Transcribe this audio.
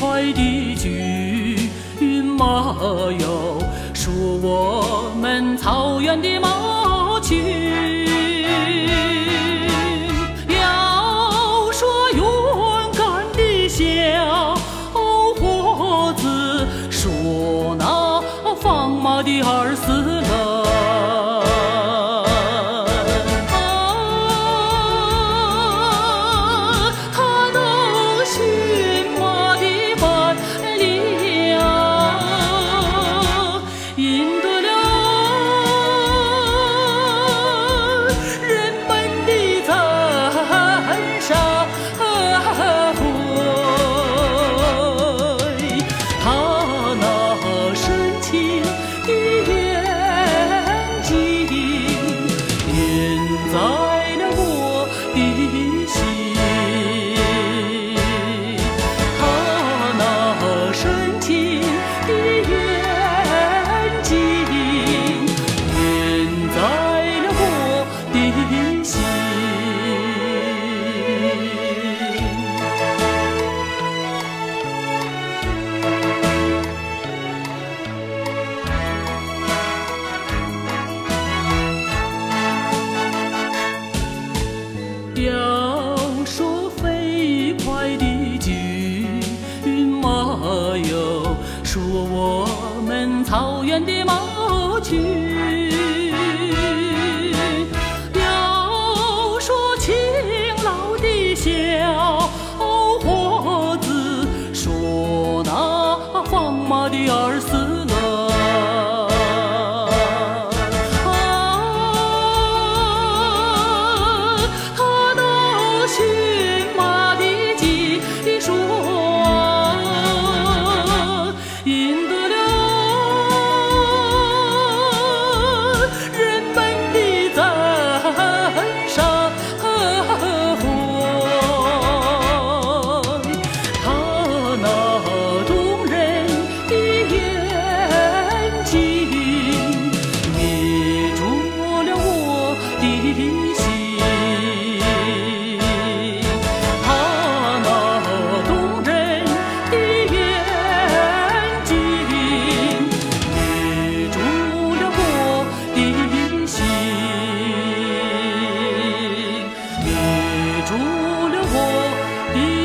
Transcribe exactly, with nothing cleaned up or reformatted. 快的菊，骏马哟，属我们草原的毛群。要说勇敢的小伙子，说那放马的儿子。住了我的